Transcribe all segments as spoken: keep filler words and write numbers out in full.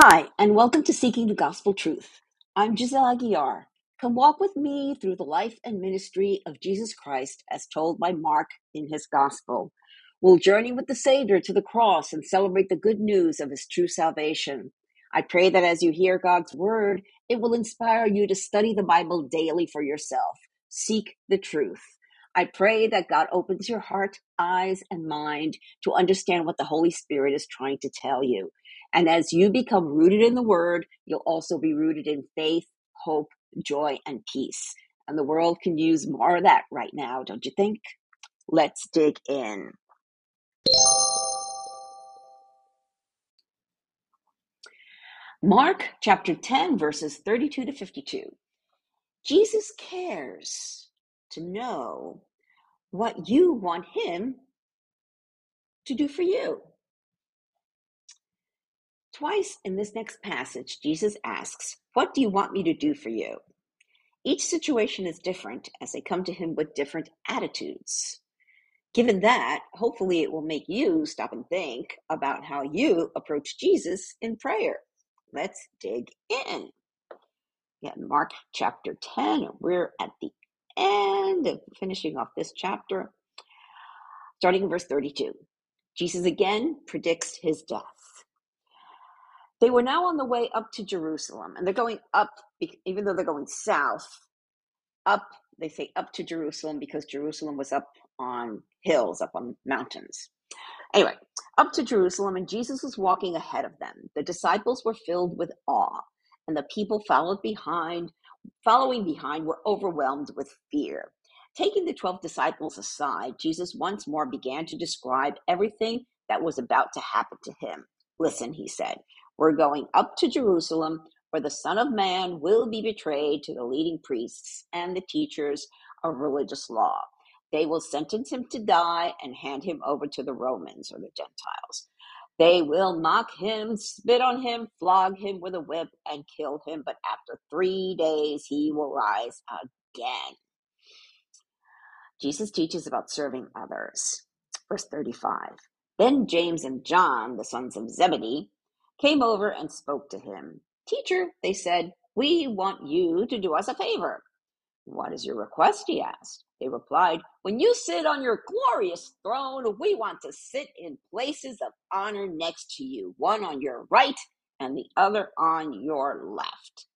Hi, and welcome to Seeking the Gospel Truth. I'm Gisela Aguiar. Come walk with me through the life and ministry of Jesus Christ as told by Mark in his gospel. We'll journey with the Savior to the cross and celebrate the good news of his true salvation. I pray that as you hear God's word, it will inspire you to study the Bible daily for yourself. Seek the truth. I pray that God opens your heart, eyes, and mind to understand what the Holy Spirit is trying to tell you. And as you become rooted in the word, you'll also be rooted in faith, hope, joy, and peace. And the world can use more of that right now, don't you think? Let's dig in. Mark chapter ten, verses thirty-two to fifty-two. Jesus cares to know what you want him to do for you. Twice in this next passage, Jesus asks, "What do you want me to do for you?" Each situation is different as they come to him with different attitudes. Given that, hopefully it will make you stop and think about how you approach Jesus in prayer. Let's dig in. Yeah, Mark chapter ten, we're at the end of finishing off this chapter. Starting in verse thirty-two, Jesus again predicts his death. They were now on the way up to Jerusalem, and they're going up, even though they're going south, up, they say up to Jerusalem because Jerusalem was up on hills, up on mountains. Anyway, up to Jerusalem, and Jesus was walking ahead of them. The disciples were filled with awe, and the people followed behind, following behind were overwhelmed with fear. Taking the twelve disciples aside, Jesus once more began to describe everything that was about to happen to him. "Listen," he said, "we're going up to Jerusalem, where the Son of Man will be betrayed to the leading priests and the teachers of religious law. They will sentence him to die and hand him over to the Romans," or the Gentiles. "They will mock him, spit on him, flog him with a whip, and kill him. But after three days, he will rise again." Jesus teaches about serving others. Verse thirty-five, "Then James and John, the sons of Zebedee, came over and spoke to him. 'Teacher,' they said, 'we want you to do us a favor.' 'What is your request?' he asked. They replied, 'When you sit on your glorious throne, we want to sit in places of honor next to you, one on your right and the other on your left.'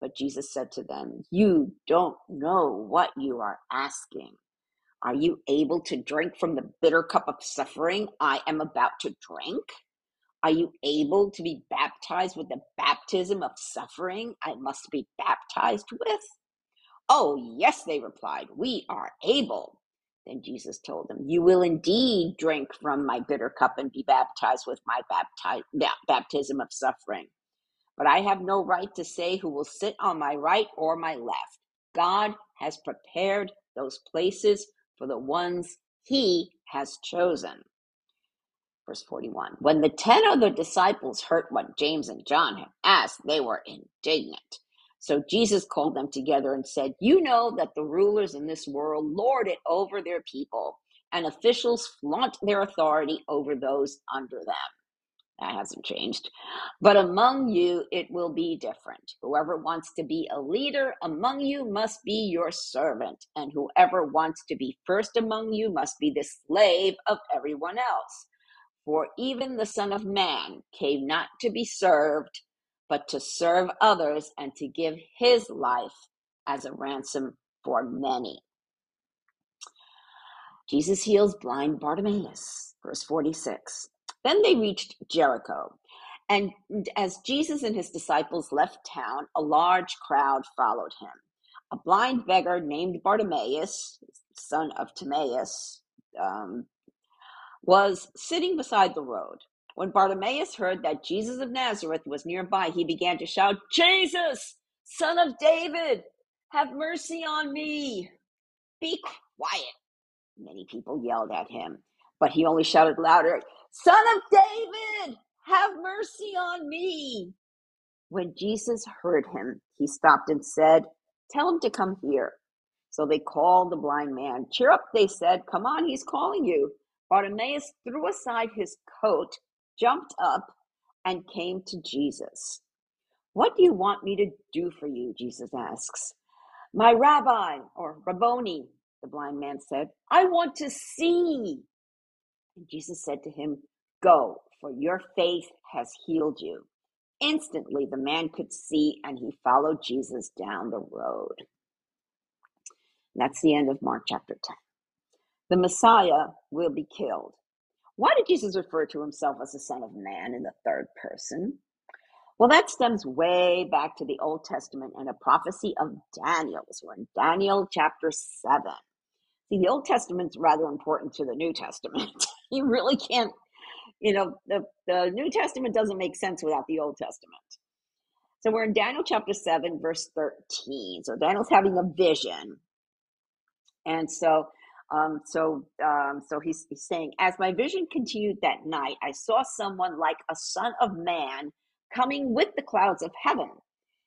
But Jesus said to them, 'You don't know what you are asking. Are you able to drink from the bitter cup of suffering I am about to drink? Are you able to be baptized with the baptism of suffering I must be baptized with?' 'Oh, yes,' they replied, 'we are able.' Then Jesus told them, 'You will indeed drink from my bitter cup and be baptized with my bapti- baptism of suffering. But I have no right to say who will sit on my right or my left. God has prepared those places for the ones he has chosen.'" Verse forty-one, "When the ten other disciples heard what James and John had asked, they were indignant. So Jesus called them together and said, 'You know that the rulers in this world lord it over their people, and officials flaunt their authority over those under them.' That hasn't changed. 'But among you, it will be different. Whoever wants to be a leader among you must be your servant, and whoever wants to be first among you must be the slave of everyone else. For even the Son of Man came not to be served, but to serve others and to give his life as a ransom for many.'" Jesus heals blind Bartimaeus. Verse forty-six, "Then they reached Jericho. And as Jesus and his disciples left town, a large crowd followed him. A blind beggar named Bartimaeus, son of Timaeus, um, was sitting beside the road. When Bartimaeus heard that Jesus of Nazareth was nearby, he began to shout, 'Jesus, Son of David, have mercy on me!' 'Be quiet,' many people yelled at him, but he only shouted louder, 'Son of David, have mercy on me!' When Jesus heard him, he stopped and said, 'Tell him to come here.' So they called the blind man. 'Cheer up,' they said. 'Come on, he's calling you.' Bartimaeus threw aside his coat, jumped up, and came to Jesus. "What do you want me to do for you?" Jesus asks. "My rabbi," or Rabboni, the blind man said, "I want to see." And Jesus said to him, "Go, for your faith has healed you." Instantly, the man could see, and he followed Jesus down the road. And that's the end of Mark chapter ten. The Messiah will be killed. Why did Jesus refer to himself as the Son of Man in the third person? Well, that stems way back to the Old Testament and a prophecy of Daniel. So we're in Daniel chapter seven. See, the Old Testament's rather important to the New Testament. You really can't, you know, the, the New Testament doesn't make sense without the Old Testament. So we're in Daniel chapter seven, verse thirteen. So Daniel's having a vision. And so, um, so, um, so he's, he's saying, "As my vision continued that night, I saw someone like a son of man coming with the clouds of heaven.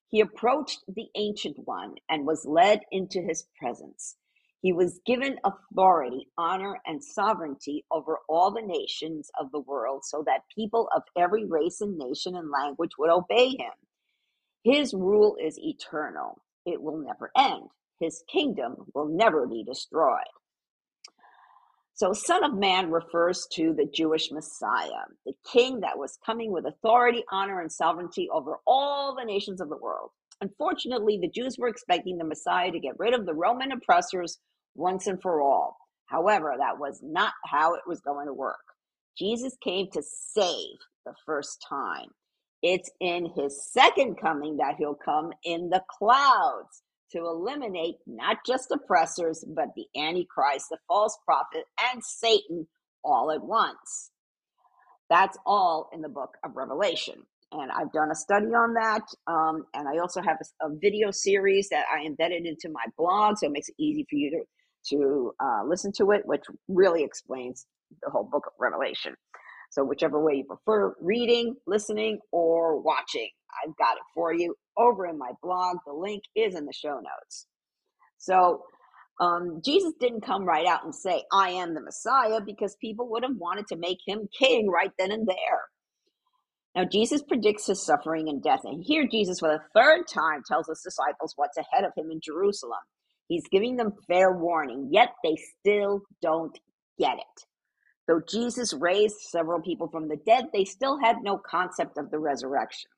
He approached the Ancient One and was led into his presence. He was given authority, honor, and sovereignty over all the nations of the world so that people of every race and nation and language would obey him. His rule is eternal. It will never end. His kingdom will never be destroyed." So Son of Man refers to the Jewish Messiah, the king that was coming with authority, honor, and sovereignty over all the nations of the world. Unfortunately, the Jews were expecting the Messiah to get rid of the Roman oppressors once and for all. However, that was not how it was going to work. Jesus came to save the first time. It's in his second coming that he'll come in the clouds to eliminate not just oppressors, but the Antichrist, the false prophet, and Satan all at once. That's all in the book of Revelation. And I've done a study on that. Um, and I also have a, a video series that I embedded into my blog, so it makes it easy for you to to uh, listen to it, which really explains the whole book of Revelation. So whichever way you prefer, reading, listening, or watching, I've got it for you over in my blog. The link is in the show notes. So um, Jesus didn't come right out and say, "I am the Messiah," because people would have wanted to make him king right then and there. Now, Jesus predicts his suffering and death. And here Jesus, for the third time, tells his disciples what's ahead of him in Jerusalem. He's giving them fair warning, yet they still don't get it. Though Jesus raised several people from the dead, they still had no concept of the resurrection.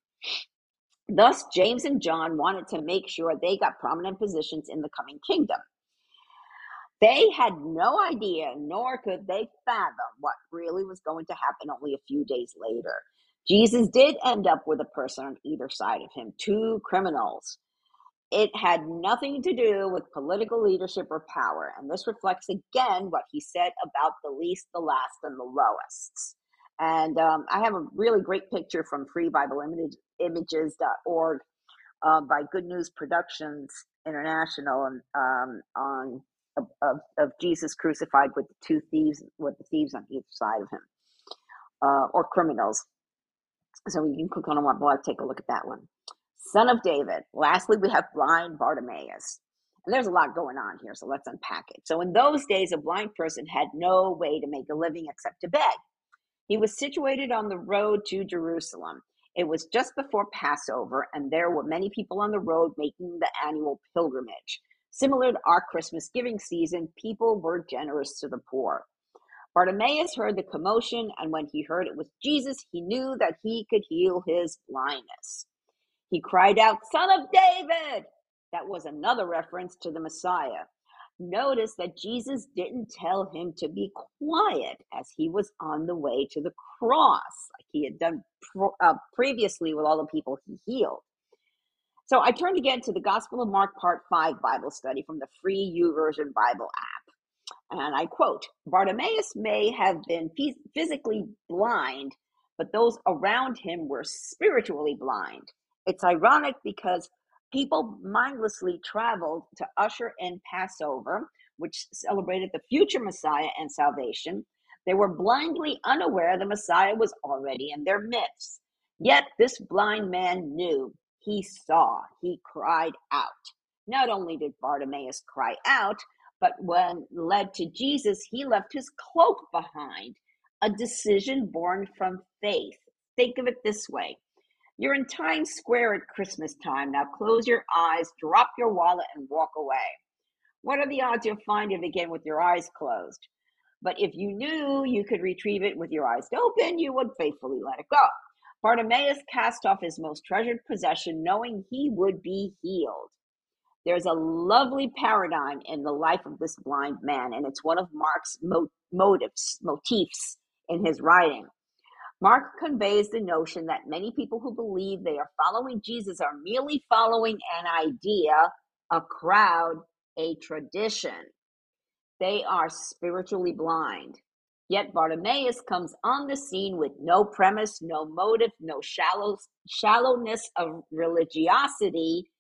Thus, James and John wanted to make sure they got prominent positions in the coming kingdom. They had no idea, nor could they fathom what really was going to happen only a few days later. Jesus did end up with a person on either side of him, two criminals. It had nothing to do with political leadership or power, and this reflects again what he said about the least, the last, and the lowest. And um, I have a really great picture from Free Bible Images dot org uh, by Good News Productions International, and um, on of, of, of Jesus crucified with the two thieves, with the thieves on each side of him, uh, or criminals. So you can click on my blog, take a look at that one. Son of David. Lastly, we have blind Bartimaeus. And there's a lot going on here, so let's unpack it. So in those days, a blind person had no way to make a living except to beg. He was situated on the road to Jerusalem. It was just before Passover, and there were many people on the road making the annual pilgrimage. Similar to our Christmas giving season, people were generous to the poor. Bartimaeus heard the commotion, and when he heard it was Jesus, he knew that he could heal his blindness. He cried out, "Son of David!" That was another reference to the Messiah. Notice that Jesus didn't tell him to be quiet as he was on the way to the cross, like he had done pro- uh, previously with all the people he healed. So I turned again to the Gospel of Mark Part five Bible study from the free YouVersion Bible app. And I quote, "Bartimaeus may have been phys- physically blind, but those around him were spiritually blind. It's ironic because people mindlessly traveled to usher in Passover, which celebrated the future Messiah and salvation. They were blindly unaware the Messiah was already in their midst. Yet this blind man knew. He saw. He cried out." Not only did Bartimaeus cry out, but when led to Jesus, he left his cloak behind, a decision born from faith, Think of it this way. You're in Times Square at Christmas time. Now close your eyes, drop your wallet, and walk away. What are the odds you'll find it again with your eyes closed? But if you knew you could retrieve it with your eyes open, you would faithfully let it go. Bartimaeus cast off his most treasured possession, knowing he would be healed. There's a lovely paradigm in the life of this blind man, and it's one of Mark's mo- motives, motifs in his writing. Mark conveys the notion that many people who believe they are following Jesus are merely following an idea, a crowd, a tradition. They are spiritually blind. Yet Bartimaeus comes on the scene with no premise, no motive, no shallow, shallowness of religiosity,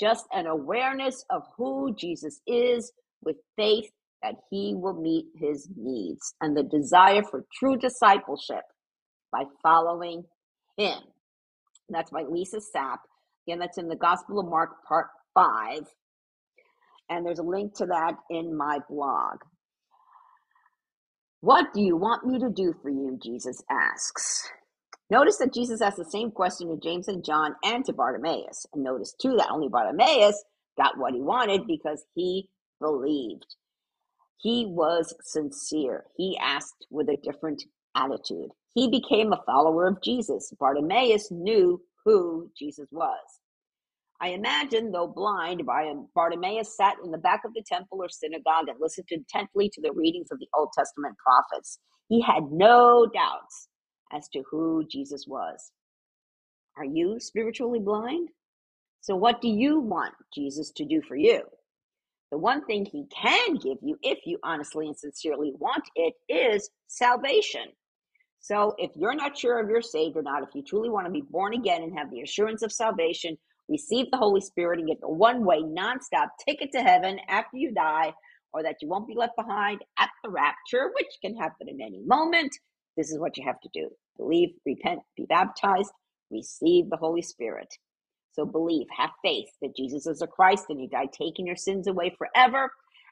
just an awareness of who Jesus is with faith that he will meet his needs and the desire for true discipleship by following him. And that's by Lisa Sapp. Again, that's in the Gospel of Mark, part five. And there's a link to that in my blog. What do you want me to do for you? Jesus asks. Notice that Jesus asked the same question to James and John and to Bartimaeus. And notice, too, that only Bartimaeus got what he wanted because he believed. He was sincere. He asked with a different attitude. He became a follower of Jesus. Bartimaeus knew who Jesus was. I imagine, though blind, Bartimaeus sat in the back of the temple or synagogue and listened intently to the readings of the Old Testament prophets. He had no doubts as to who Jesus was. Are you spiritually blind? So what do you want Jesus to do for you? The one thing he can give you, if you honestly and sincerely want it, is salvation. So if you're not sure if you're saved or not, if you truly want to be born again and have the assurance of salvation, receive the Holy Spirit and get the one-way, nonstop ticket to heaven after you die, or that you won't be left behind at the rapture, which can happen in any moment. This is what you have to do. Believe, repent, be baptized, receive the Holy Spirit. So believe, have faith that Jesus is a Christ and he died taking your sins away forever,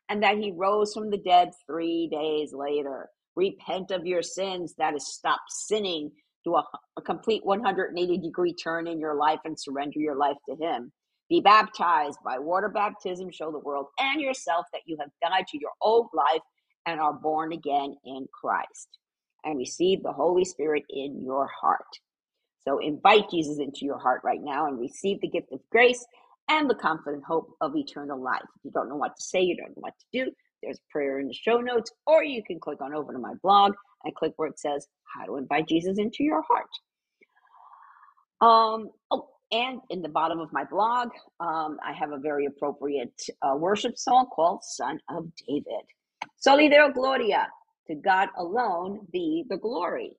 and that he rose from the dead three days later. Repent of your sins. That is, stop sinning. Do a, a complete one hundred eighty degree turn in your life and surrender your life to him. Be baptized by water baptism. Show the world and yourself that you have died to your old life and are born again in Christ. And receive the Holy Spirit in your heart. So invite Jesus into your heart right now and receive the gift of grace and the confident hope of eternal life. If you don't know what to say, you don't know what to do, there's prayer in the show notes, or you can click on over to my blog and click where it says how to invite Jesus into your heart. Um, oh, and in the bottom of my blog, um, I have a very appropriate uh, worship song called Son of David. Soli Deo Gloria, to God alone be the glory.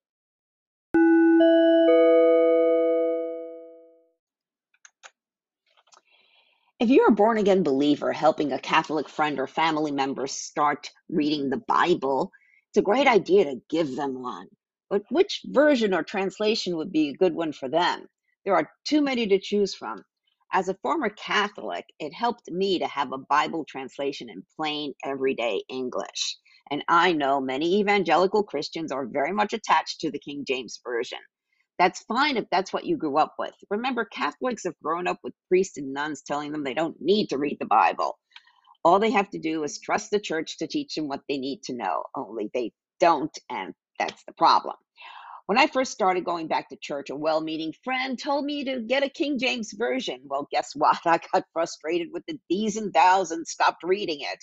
If you're a born-again believer helping a Catholic friend or family member start reading the Bible, it's a great idea to give them one. But which version or translation would be a good one for them? There are too many to choose from. As a former Catholic, it helped me to have a Bible translation in plain, everyday English. And I know many evangelical Christians are very much attached to the King James Version. That's fine if that's what you grew up with. Remember, Catholics have grown up with priests and nuns telling them they don't need to read the Bible. All they have to do is trust the church to teach them what they need to know, only they don't, and that's the problem. When I first started going back to church, a well-meaning friend told me to get a King James Version. Well, guess what? I got frustrated with the these and thous and stopped reading it,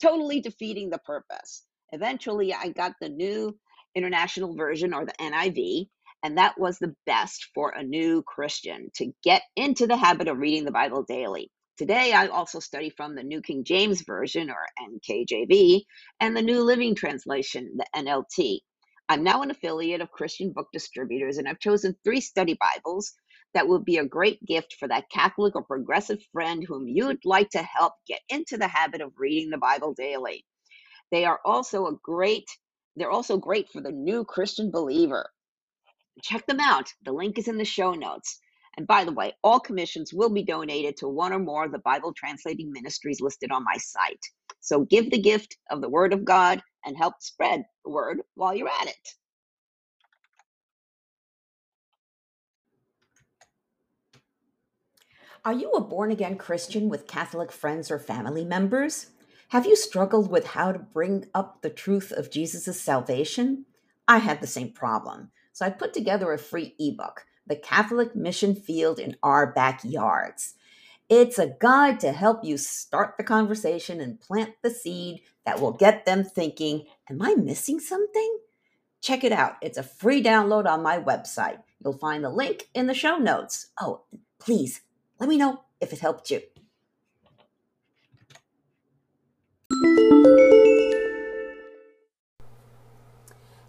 totally defeating the purpose. Eventually, I got the New International Version, or the N I V, and that was the best for a new Christian to get into the habit of reading the Bible daily. Today, I also study from the New King James Version, or N K J V, and the New Living Translation, the N L T. I'm now an affiliate of Christian Book Distributors, and I've chosen three study Bibles that will be a great gift for that Catholic or progressive friend whom you'd like to help get into the habit of reading the Bible daily. They are also a great, they're also great for the new Christian believer. Check them out. The link is in the show notes. And by the way, all commissions will be donated to one or more of the Bible translating ministries listed on my site. So give the gift of the Word of God and help spread the word while you're at it. Are you a born-again Christian with Catholic friends or family members? Have you struggled with how to bring up the truth of Jesus' salvation? I had the same problem, so I put together a free ebook, The Catholic Mission Field in Our Backyards. It's a guide to help you start the conversation and plant the seed that will get them thinking, am I missing something? Check it out. It's a free download on my website. You'll find the link in the show notes. Oh, please let me know if it helped you.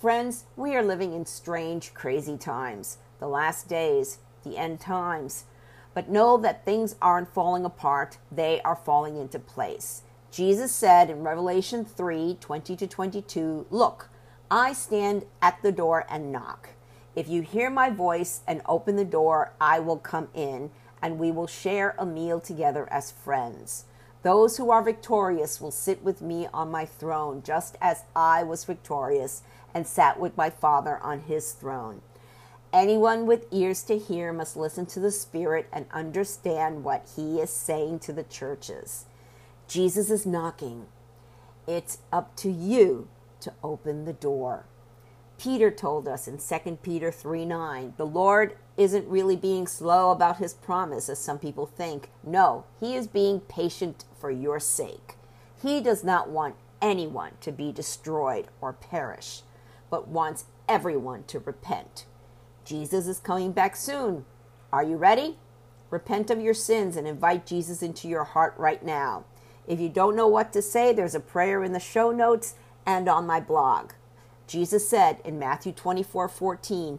Friends, we are living in strange, crazy times, the last days, the end times. But know that things aren't falling apart, they are falling into place. Jesus said in Revelation three, twenty to twenty-two, "Look, I stand at the door and knock. If you hear my voice and open the door, I will come in, and we will share a meal together as friends. Those who are victorious will sit with me on my throne, just as I was victorious and sat with my Father on his throne. Anyone with ears to hear must listen to the Spirit and understand what he is saying to the churches." Jesus is knocking. It's up to you to open the door. Peter told us in Second Peter three nine, the Lord isn't really being slow about his promise, as some people think. No, he is being patient for your sake. He does not want anyone to be destroyed or perish, but wants everyone to repent. Jesus is coming back soon. Are you ready? Repent of your sins and invite Jesus into your heart right now. If you don't know what to say, there's a prayer in the show notes and on my blog. Jesus said in Matthew twenty-four fourteen,